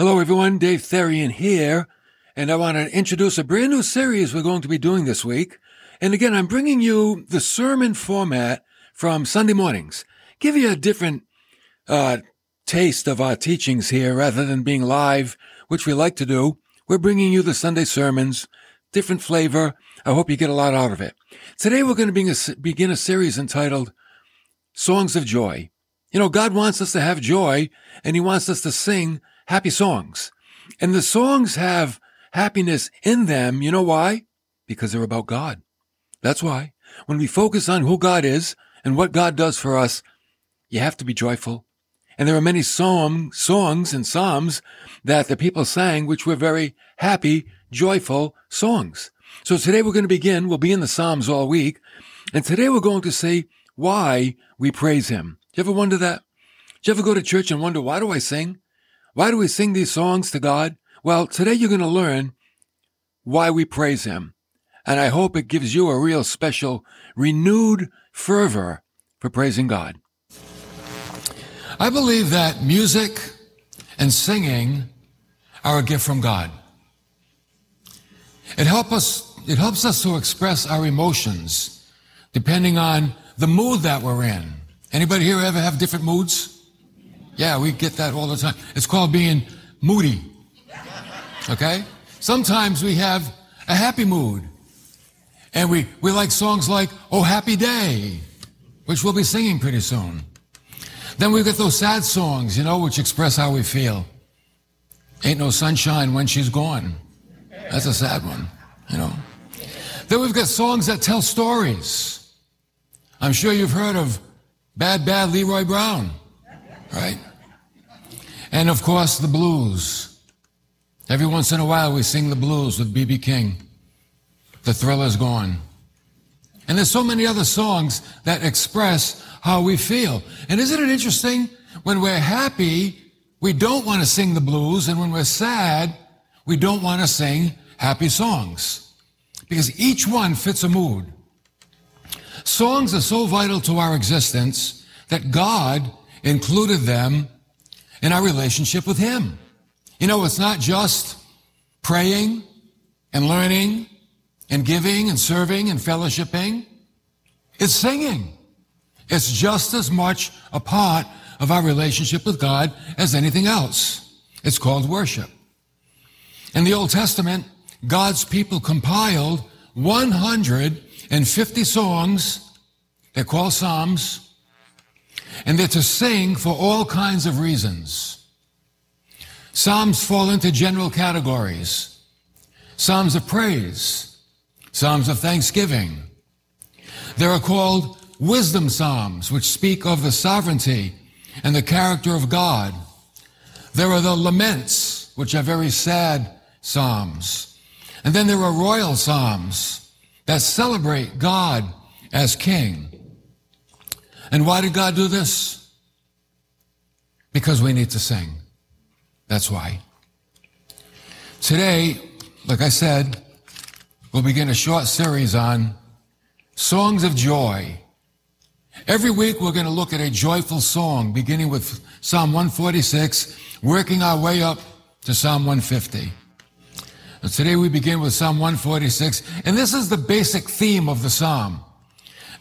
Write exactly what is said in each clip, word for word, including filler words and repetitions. Hello everyone, Dave Therrien here, and I want to introduce a brand new series we're going to be doing this week. And again, I'm bringing you the sermon format from Sunday mornings. Give you a different uh, taste of our teachings here rather than being live, which we like to do. We're bringing you the Sunday sermons, different flavor. I hope you get a lot out of it. Today we're going to begin a series entitled Songs of Joy. You know, God wants us to have joy, and He wants us to sing happy songs. And the songs have happiness in them. You know why? Because they're about God. That's why. When we focus on who God is and what God does for us, you have to be joyful. And there are many song, songs and psalms that the people sang, which were very happy, joyful songs. So today we're going to begin. We'll be in the Psalms all week. And today we're going to see why we praise Him. Do you ever wonder that? Do you ever go to church and wonder, why do I sing? Why do we sing these songs to God? Well, today you're going to learn why we praise Him. And I hope it gives you a real special, renewed fervor for praising God. I believe that music and singing are a gift from God. It, help us, it helps us to express our emotions depending on the mood that we're in. Anybody here ever have different moods? Yeah, we get that all the time. It's called being moody, okay? Sometimes we have a happy mood, and we, we like songs like, Oh Happy Day, which we'll be singing pretty soon. Then we get those sad songs, you know, which express how we feel. Ain't no sunshine when she's gone. That's a sad one, you know. Then we've got songs that tell stories. I'm sure you've heard of Bad, Bad Leroy Brown, right? And, of course, the blues. Every once in a while, we sing the blues with B B King. The Thriller's Gone. And there's so many other songs that express how we feel. And isn't it interesting? When we're happy, we don't want to sing the blues. And when we're sad, we don't want to sing happy songs. Because each one fits a mood. Songs are so vital to our existence that God included them in our relationship with Him. You know, it's not just praying and learning and giving and serving and fellowshipping. It's singing. It's just as much a part of our relationship with God as anything else. It's called worship. In the Old Testament, God's people compiled one hundred fifty songs. They're called Psalms. And they're to sing for all kinds of reasons. Psalms fall into general categories. Psalms of praise. Psalms of thanksgiving. There are called wisdom psalms, which speak of the sovereignty and the character of God. There are the laments, which are very sad psalms. And then there are royal psalms that celebrate God as king. And why did God do this? Because we need to sing. That's why. Today, like I said, we'll begin a short series on Songs of Joy. Every week we're going to look at a joyful song, beginning with Psalm one forty-six, working our way up to Psalm one fifty. And today we begin with Psalm one forty-six, and this is the basic theme of the psalm.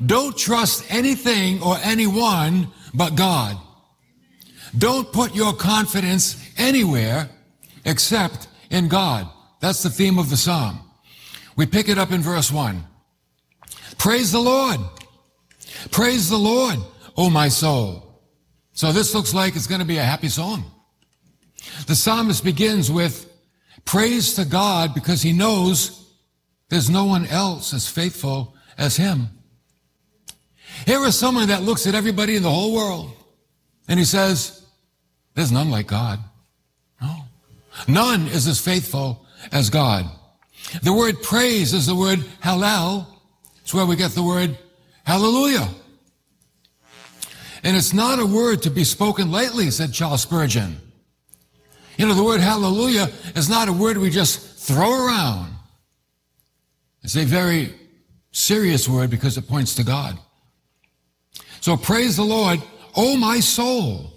Don't trust anything or anyone but God. Don't put your confidence anywhere except in God. That's the theme of the psalm. We pick it up in verse one. Praise the Lord. Praise the Lord, O my soul. So this looks like it's going to be a happy song. The psalmist begins with praise to God because he knows there's no one else as faithful as Him. Here is someone that looks at everybody in the whole world, and he says, there's none like God. No. None is as faithful as God. The word praise is the word hallel. It's where we get the word hallelujah. And it's not a word to be spoken lightly, said Charles Spurgeon. You know, the word hallelujah is not a word we just throw around. It's a very serious word because it points to God. So praise the Lord, O my soul,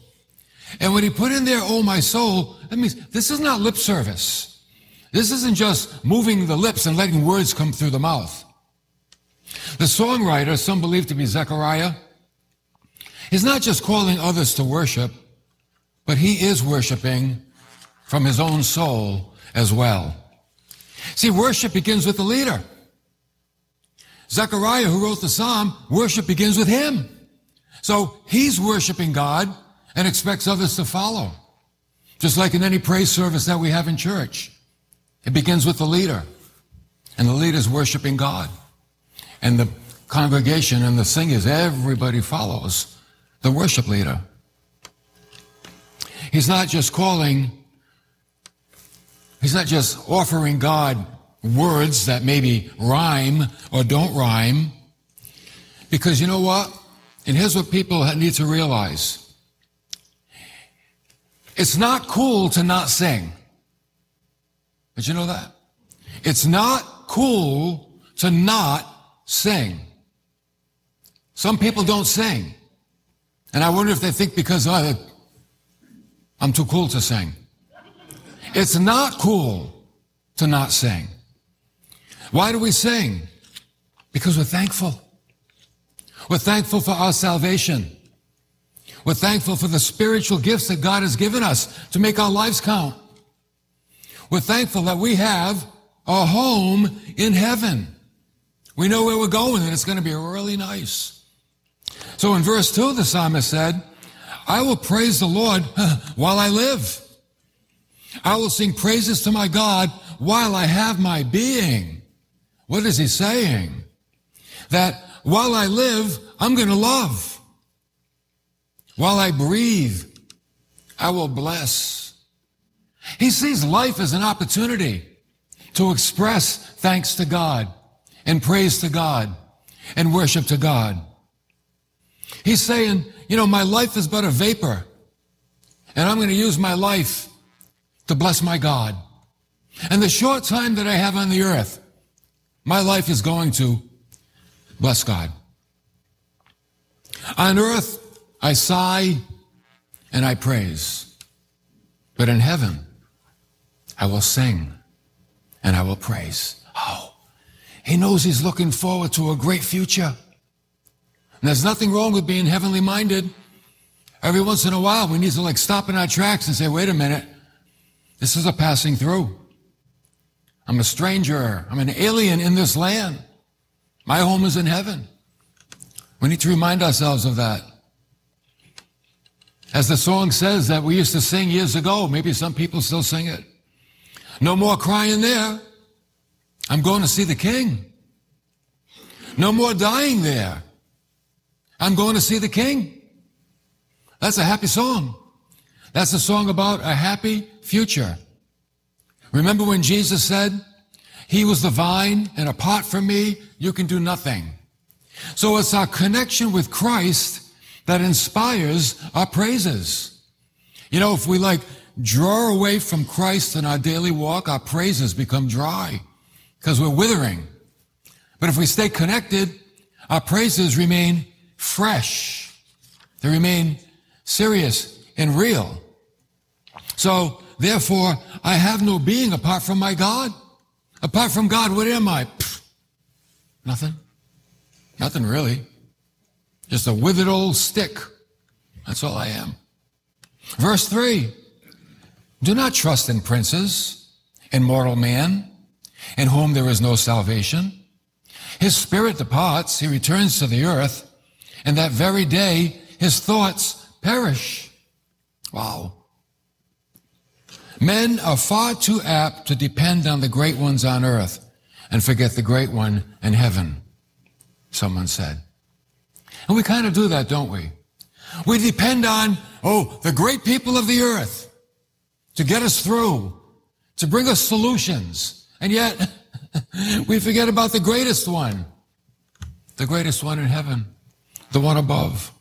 And when he put in there, oh, my soul, that means this is not lip service. This isn't just moving the lips and letting words come through the mouth. The songwriter, some believe to be Zechariah, is not just calling others to worship, but he is worshiping from his own soul as well. See, worship begins with the leader. Zechariah, who wrote the psalm, worship begins with him. So he's worshiping God and expects others to follow, just like in any praise service that we have in church. It begins with the leader, and the leader's worshiping God. And the congregation and the singers, everybody follows the worship leader. He's not just calling, he's not just offering God words that maybe rhyme or don't rhyme. Because you know what? And here's what people need to realize. It's not cool to not sing. Did you know that? It's not cool to not sing. Some people don't sing. And I wonder if they think because I, I'm too cool to sing. It's not cool to not sing. Why do we sing? Because we're thankful. We're thankful for our salvation. We're thankful for the spiritual gifts that God has given us to make our lives count. We're thankful that we have a home in heaven. We know where we're going, and it's going to be really nice. So in verse two, the psalmist said, I will praise the Lord while I live. I will sing praises to my God while I have my being. What is he saying? That while I live, I'm going to love. While I breathe, I will bless. He sees life as an opportunity to express thanks to God and praise to God and worship to God. He's saying, you know, my life is but a vapor, and I'm going to use my life to bless my God. And the short time that I have on the earth, my life is going to bless God. On earth, I sigh and I praise, but in heaven, I will sing and I will praise. Oh, he knows he's looking forward to a great future. And there's nothing wrong with being heavenly minded. Every once in a while, we need to like stop in our tracks and say, wait a minute, this is a passing through. I'm a stranger. I'm an alien in this land. My home is in heaven. We need to remind ourselves of that. As the song says that we used to sing years ago, maybe some people still sing it. No more crying there. I'm going to see the King. No more dying there. I'm going to see the King. That's a happy song. That's a song about a happy future. Remember when Jesus said, he was the vine, and apart from me, you can do nothing. So it's our connection with Christ that inspires our praises. You know, if we like draw away from Christ in our daily walk, our praises become dry because we're withering. But if we stay connected, our praises remain fresh. They remain serious and real. So, therefore, I have no being apart from my God. Apart from God, what am I? Pfft, nothing. Nothing really. Just a withered old stick. That's all I am. Verse three. Do not trust in princes, in mortal man, in whom there is no salvation. His spirit departs, he returns to the earth, and that very day his thoughts perish. Wow. Men are far too apt to depend on the great ones on earth and forget the great one in heaven, someone said. And we kind of do that, don't we? We depend on, oh, the great people of the earth to get us through, to bring us solutions. And yet, we forget about the greatest one, the greatest one in heaven, the one above.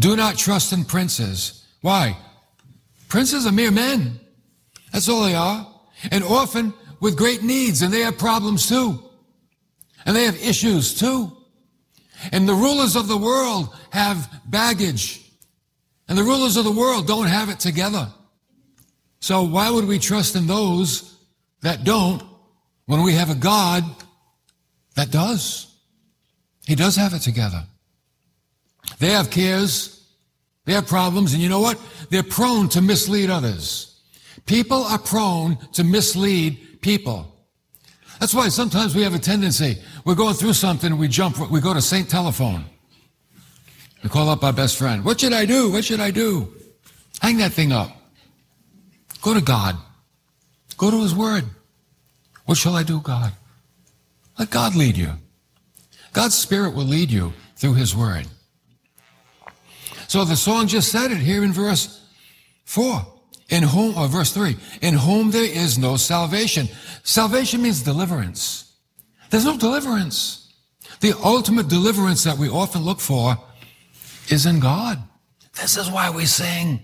Do not trust in princes. Why? Princes are mere men. That's all they are. And often with great needs, and they have problems too. And they have issues too. And the rulers of the world have baggage And the rulers of the world don't have it together. So why would we trust in those that don't when we have a God that does? He does have it together. They have cares, they have problems, and you know what? They're prone to mislead others. People are prone to mislead people. That's why sometimes we have a tendency, we're going through something and we jump, we go to Saint Telephone. We call up our best friend. What should I do? What should I do? Hang that thing up. Go to God. Go to His Word. What shall I do, God? Let God lead you. God's Spirit will lead you through His Word. So the song just said it here in verse four, in whom, or verse three, in whom there is no salvation. Salvation means deliverance. There's no deliverance. The ultimate deliverance that we often look for is in God. This is why we sing.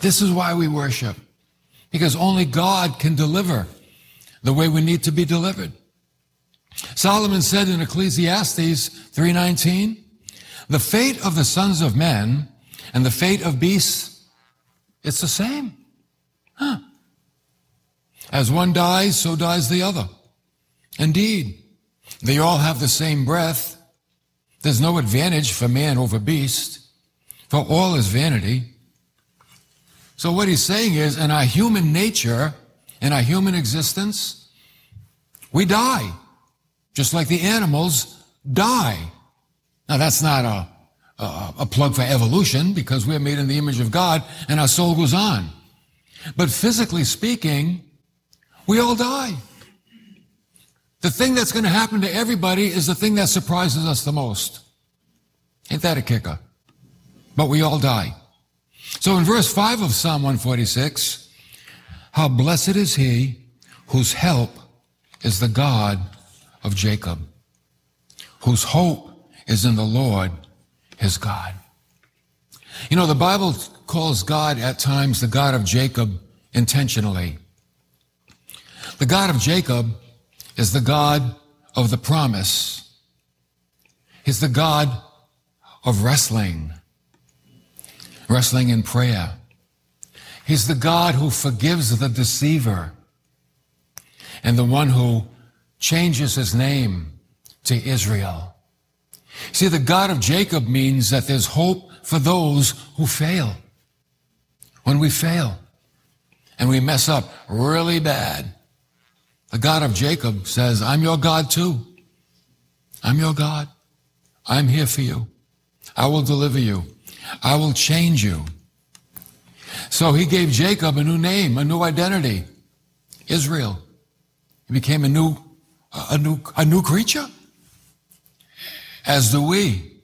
This is why we worship. Because only God can deliver the way we need to be delivered. Solomon said in Ecclesiastes three nineteen, the fate of the sons of men and the fate of beasts, it's the same. Huh. As one dies, so dies the other. Indeed, they all have the same breath. There's no advantage for man over beast, for all is vanity. So what he's saying is, in our human nature, in our human existence, we die, just like the animals die. Now, that's not a, a, a plug for evolution, because we're made in the image of God, and our soul goes on. But physically speaking, we all die. The thing that's going to happen to everybody is the thing that surprises us the most. Ain't that a kicker? But we all die. So in verse five of Psalm one forty-six, how blessed is he whose help is the God of Jacob, whose hope is in the Lord, his God. You know, the Bible calls God at times the God of Jacob intentionally. The God of Jacob is the God of the promise. He's the God of wrestling, wrestling in prayer. He's the God who forgives the deceiver and the one who changes his name to Israel. See, the God of Jacob means that there's hope for those who fail. When we fail and we mess up really bad, the God of Jacob says, I'm your God too. I'm your God. I'm here for you. I will deliver you. I will change you. So he gave Jacob a new name, a new identity, Israel. He became a new, a new, a new creature. As do we.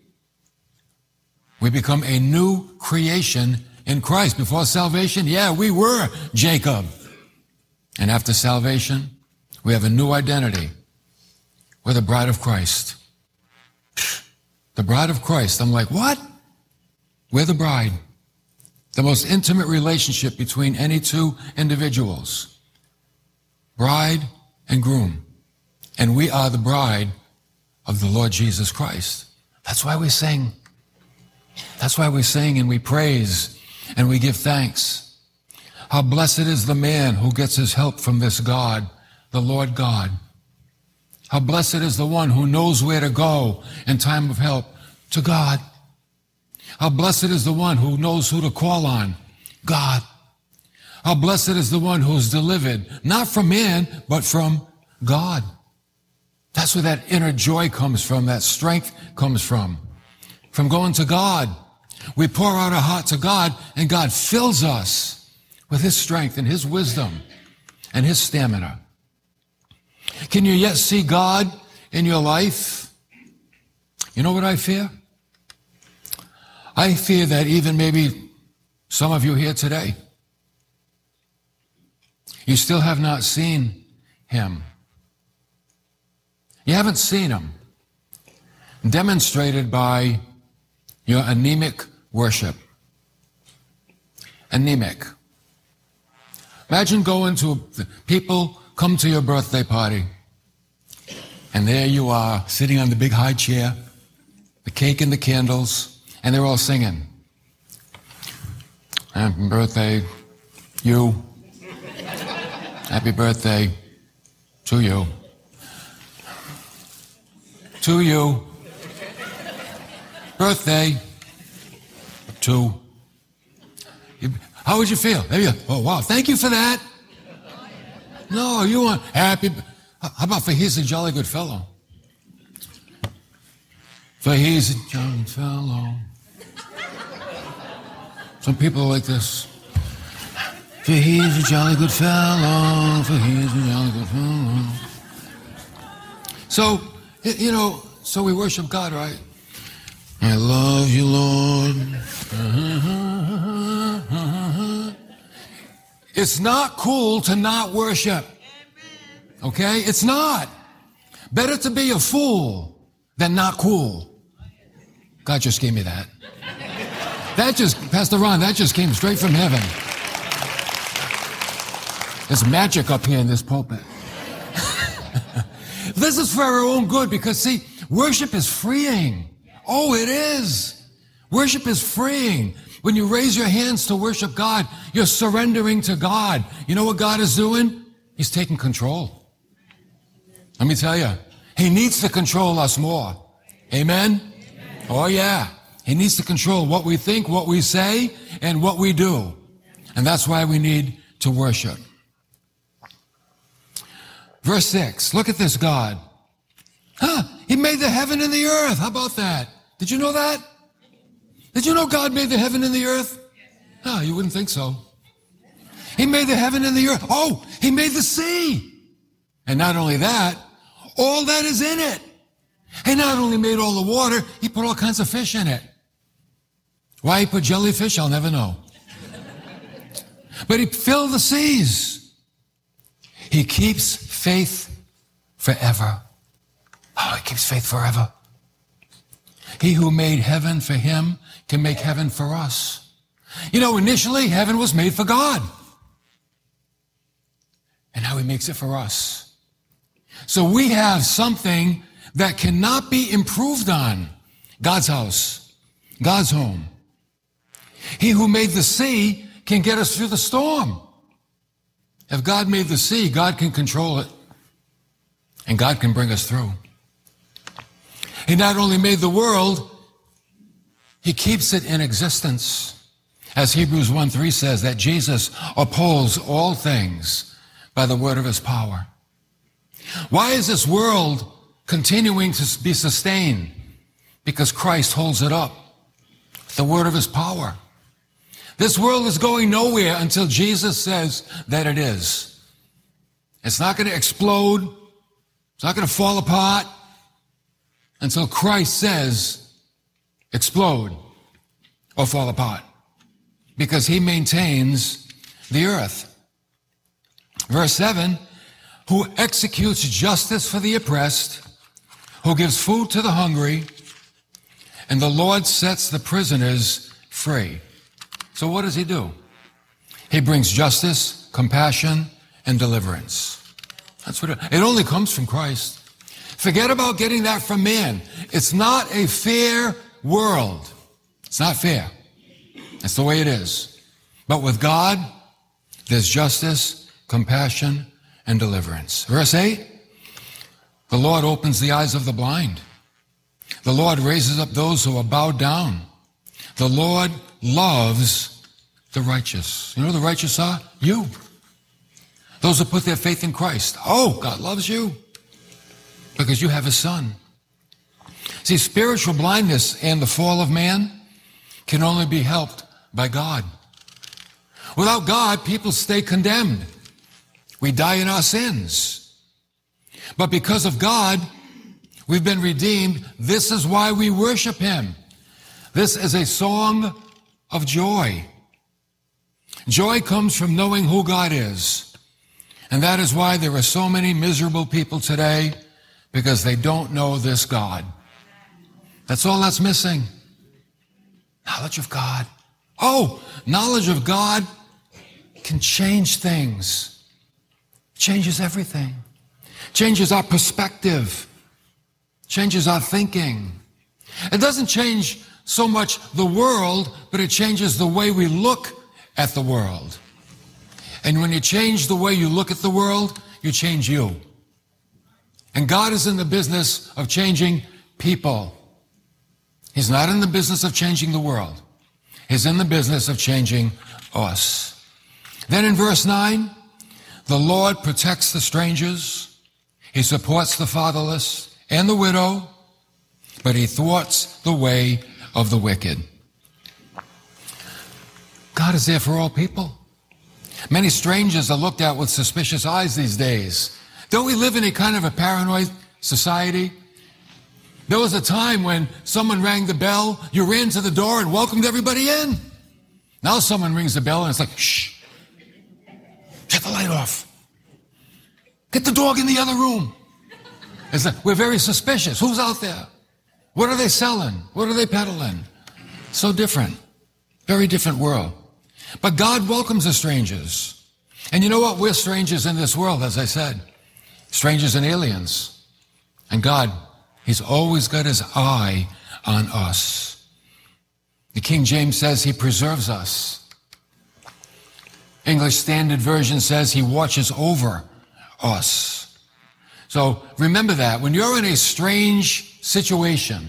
We become a new creation in Christ. Before salvation, yeah, we were Jacob. And after salvation, we have a new identity. We're the bride of Christ. The bride of Christ. I'm like, what? We're the bride. The most intimate relationship between any two individuals. Bride and groom. And we are the bride of the Lord Jesus Christ. That's why we sing. That's why we sing and we praise and we give thanks. How blessed is the man who gets his help from this God, the Lord God. How blessed is the one who knows where to go in time of help, to God. How blessed is the one who knows who to call on, God. How blessed is the one who's delivered, not from man, but from God. That's where that inner joy comes from, that strength comes from, from going to God. We pour out our heart to God, and God fills us with His strength and His wisdom and His stamina. Can you yet see God in your life? You know what I fear? I fear that even maybe some of you here today, you still have not seen Him. You haven't seen Him, demonstrated by your anemic worship. Anemic. Imagine going to, a, people come to your birthday party, and there you are, sitting on the big high chair, the cake and the candles, and they're all singing. Happy birthday, you. Happy birthday to you. To you. Birthday to you. How would you feel? Maybe, oh, wow, thank you for that. No, you want happy. How about for he's a jolly good fellow? For he's a jolly fellow. Some people are like this. For he's a jolly good fellow. For he's a jolly good fellow. So, you know, so we worship God, right? I love you, Lord. It's not cool to not worship. Okay? It's not. Better to be a fool than not cool. God just gave me that. That just, Pastor Ron, that just came straight from heaven. There's magic up here in this pulpit. This is for our own good because, see, worship is freeing. Oh, it is. Worship is freeing. When you raise your hands to worship God, you're surrendering to God. You know what God is doing? He's taking control. Let me tell you, he needs to control us more. Amen? Amen. Oh, yeah. He needs to control what we think, what we say, and what we do. And that's why we need to worship. Verse six, look at this God. Huh? He made the heaven and the earth. How about that? Did you know that? Did you know God made the heaven and the earth? Oh, you wouldn't think so. He made the heaven and the earth. Oh, he made the sea. And not only that, all that is in it. He not only made all the water, he put all kinds of fish in it. Why he put jellyfish, I'll never know. But he filled the seas. He keeps faith forever. Oh, he keeps faith forever. He who made heaven for him can make heaven for us. You know, initially, heaven was made for God. And now he makes it for us. So we have something that cannot be improved on. God's house, God's home. He who made the sea can get us through the storm. If God made the sea, God can control it. And God can bring us through. He not only made the world, he keeps it in existence. As Hebrews one three says, that Jesus upholds all things by the word of his power. Why is this world continuing to be sustained? Because Christ holds it up. The word of his power. This world is going nowhere until Jesus says that it is. It's not going to explode. It's not going to fall apart. Until Christ says, explode or fall apart. Because he maintains the earth. Verse seven, who executes justice for the oppressed, who gives food to the hungry, and the Lord sets the prisoners free. So what does he do? He brings justice, compassion, and deliverance. That's what it, it only comes from Christ. Forget about getting that from man. It's not a fair world. It's not fair. That's the way it is. But with God, there's justice, compassion, and deliverance. Verse eight, the Lord opens the eyes of the blind. The Lord raises up those who are bowed down. The Lord loves the righteous. You know who the righteous are? You. Those who put their faith in Christ. Oh, God loves you. Because you have a son. See, spiritual blindness and the fall of man can only be helped by God. Without God, people stay condemned. We die in our sins. But because of God, we've been redeemed. This is why we worship him. This is a song of joy. Joy comes from knowing who God is. And that is why there are so many miserable people today. Because they don't know this God. That's all that's missing. Knowledge of God. Oh, knowledge of God can change things. Changes everything. Changes our perspective. Changes our thinking. It doesn't change so much the world, but it changes the way we look at the world. And when you change the way you look at the world, you change you. And God is in the business of changing people. He's not in the business of changing the world. He's in the business of changing us. Then in verse nine, the Lord protects the strangers. He supports the fatherless and the widow, but he thwarts the way of the wicked. God is there for all people. Many strangers are looked at with suspicious eyes these days. Don't we live in a kind of a paranoid society? There was a time when someone rang the bell, you ran to the door and welcomed everybody in. Now someone rings the bell and it's like, shh, shut the light off. Get the dog in the other room. It's like, we're very suspicious. Who's out there? What are they selling? What are they peddling? So different. Very different world. But God welcomes the strangers. And you know what? We're strangers in this world, as I said. Strangers and aliens. And God, he's always got his eye on us. The King James says he preserves us. English Standard Version says he watches over us. So remember that. When you're in a strange situation,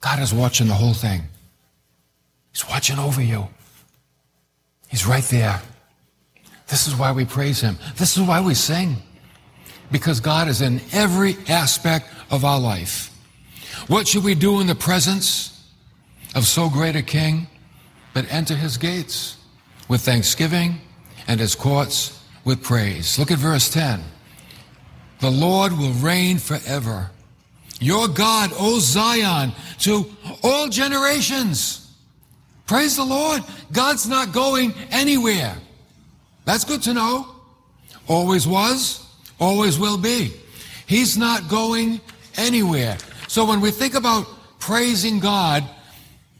God is watching the whole thing. He's watching over you. He's right there. This is why we praise him. This is why we sing. Because God is in every aspect of our life. What should we do in the presence of so great a king? But enter his gates with thanksgiving and his courts with praise. Look at verse ten. The Lord will reign forever. Your God, O Zion, to all generations. Praise the Lord. God's not going anywhere. That's good to know. Always was, always will be. He's not going anywhere. So when we think about praising God,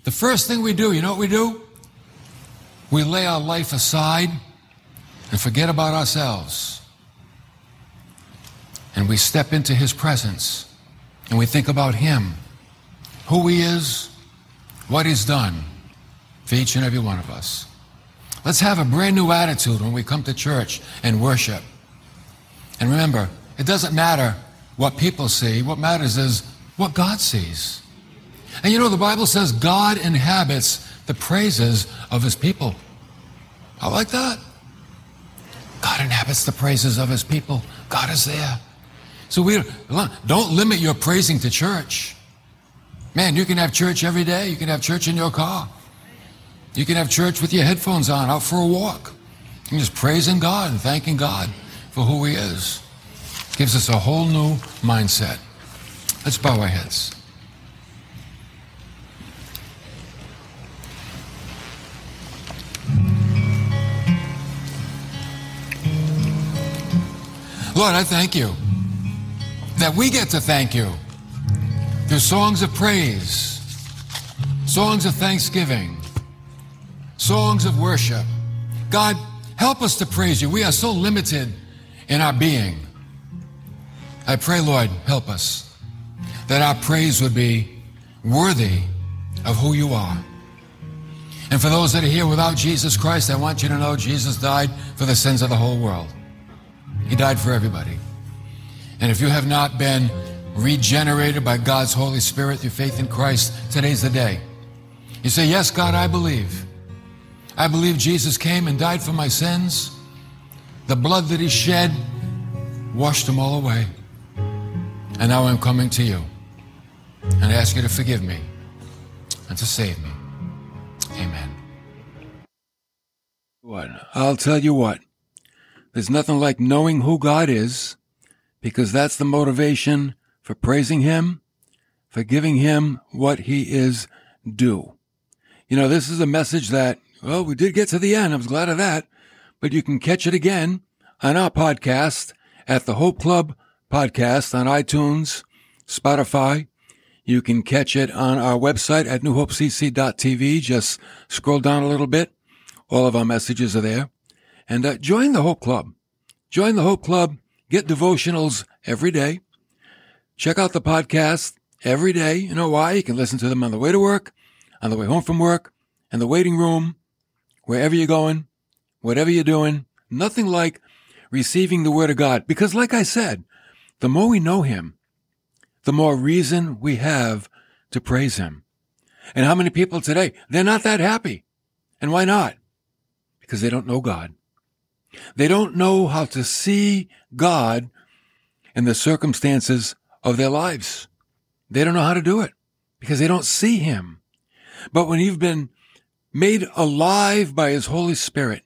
the first thing we do, you know what we do? We lay our life aside and forget about ourselves. And we step into his presence and we think about him, who he is, what he's done for each and every one of us. Let's have a brand new attitude when we come to church and worship. And remember, it doesn't matter what people see. What matters is what God sees. And you know, the Bible says God inhabits the praises of his people. I like that. God inhabits the praises of his people. God is there. So we don't limit your praising to church. Man, you can have church every day. You can have church in your car. You can have church with your headphones on, out for a walk. You're just praising God and thanking God for who he is. Gives us a whole new mindset. Let's bow our heads. Lord, I thank you that we get to thank you through songs of praise, songs of thanksgiving, songs of worship. God, help us to praise you. We are so limited in our being. I pray, Lord, help us that our praise would be worthy of who you are. And for those that are here without Jesus Christ, I want you to know Jesus died for the sins of the whole world. He died for everybody. And if you have not been regenerated by God's Holy Spirit through faith in Christ, today's the day. You say, yes, God, I believe. I believe Jesus came and died for my sins. The blood that he shed washed them all away. And now I'm coming to you. And I ask you to forgive me and to save me. Amen. What? I'll tell you what. There's nothing like knowing who God is, because that's the motivation for praising him, for giving him what he is due. You know, this is a message that, well, we did get to the end. I was glad of that. But you can catch it again on our podcast at the Hope Club podcast on iTunes, Spotify. You can catch it on our website at new hope c c dot t v. Just scroll down a little bit. All of our messages are there. And uh, join the Hope Club. Join the Hope Club. Get devotionals every day. Check out the podcast every day. You know why? You can listen to them on the way to work, on the way home from work, in the waiting room, wherever you're going, whatever you're doing, nothing like receiving the Word of God. Because like I said, the more we know Him, the more reason we have to praise Him. And how many people today, they're not that happy. And why not? Because they don't know God. They don't know how to see God in the circumstances of their lives. They don't know how to do it because they don't see Him. But when you've been made alive by His Holy Spirit,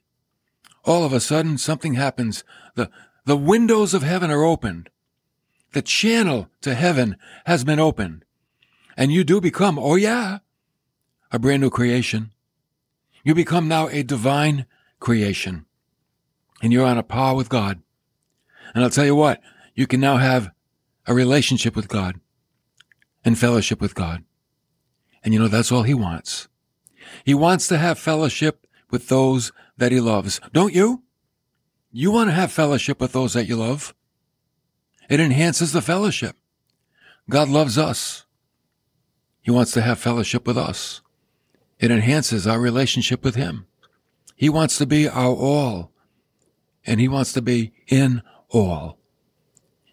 all of a sudden something happens. The, the windows of heaven are opened. The channel to heaven has been opened. And you do become, oh yeah, a brand new creation. You become now a divine creation. And you're on a par with God. And I'll tell you what, you can now have a relationship with God and fellowship with God. And you know, that's all He wants. He wants to have fellowship with those that He loves. Don't you? You want to have fellowship with those that you love. It enhances the fellowship. God loves us. He wants to have fellowship with us. It enhances our relationship with Him. He wants to be our all, and He wants to be in all,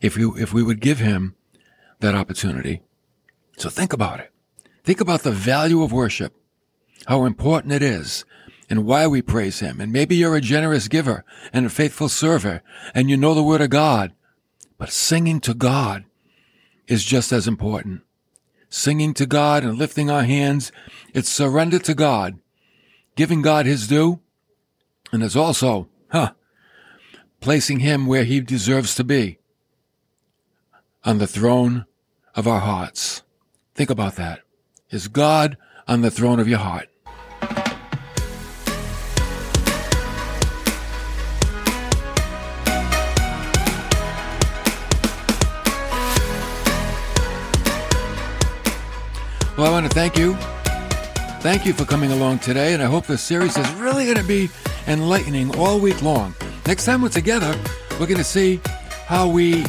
if we, if we would give Him that opportunity. So think about it. Think about the value of worship, how important it is, and why we praise Him. And maybe you're a generous giver and a faithful server, and you know the Word of God, but singing to God is just as important. Singing to God and lifting our hands, it's surrender to God, giving God His due, and it's also, huh, placing Him where He deserves to be, on the throne of our hearts. Think about that. Is God on the throne of your heart? Well, I want to thank you. Thank you for coming along today, and I hope this series is really going to be enlightening all week long. Next time we're together, we're going to see how we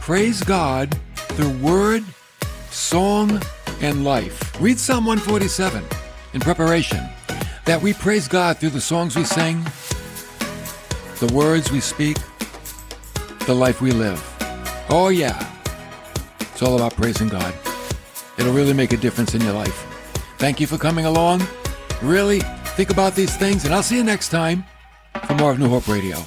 praise God through word, song, and life. Read Psalm one forty-seven in preparation, that we praise God through the songs we sing, the words we speak, the life we live. Oh yeah, it's all about praising God. It'll really make a difference in your life. Thank you for coming along. Really think about these things, and I'll see you next time for more of New Hope Radio.